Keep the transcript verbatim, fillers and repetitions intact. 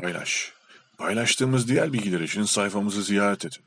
Paylaş. Paylaştığımız diğer bilgiler için sayfamızı ziyaret edin.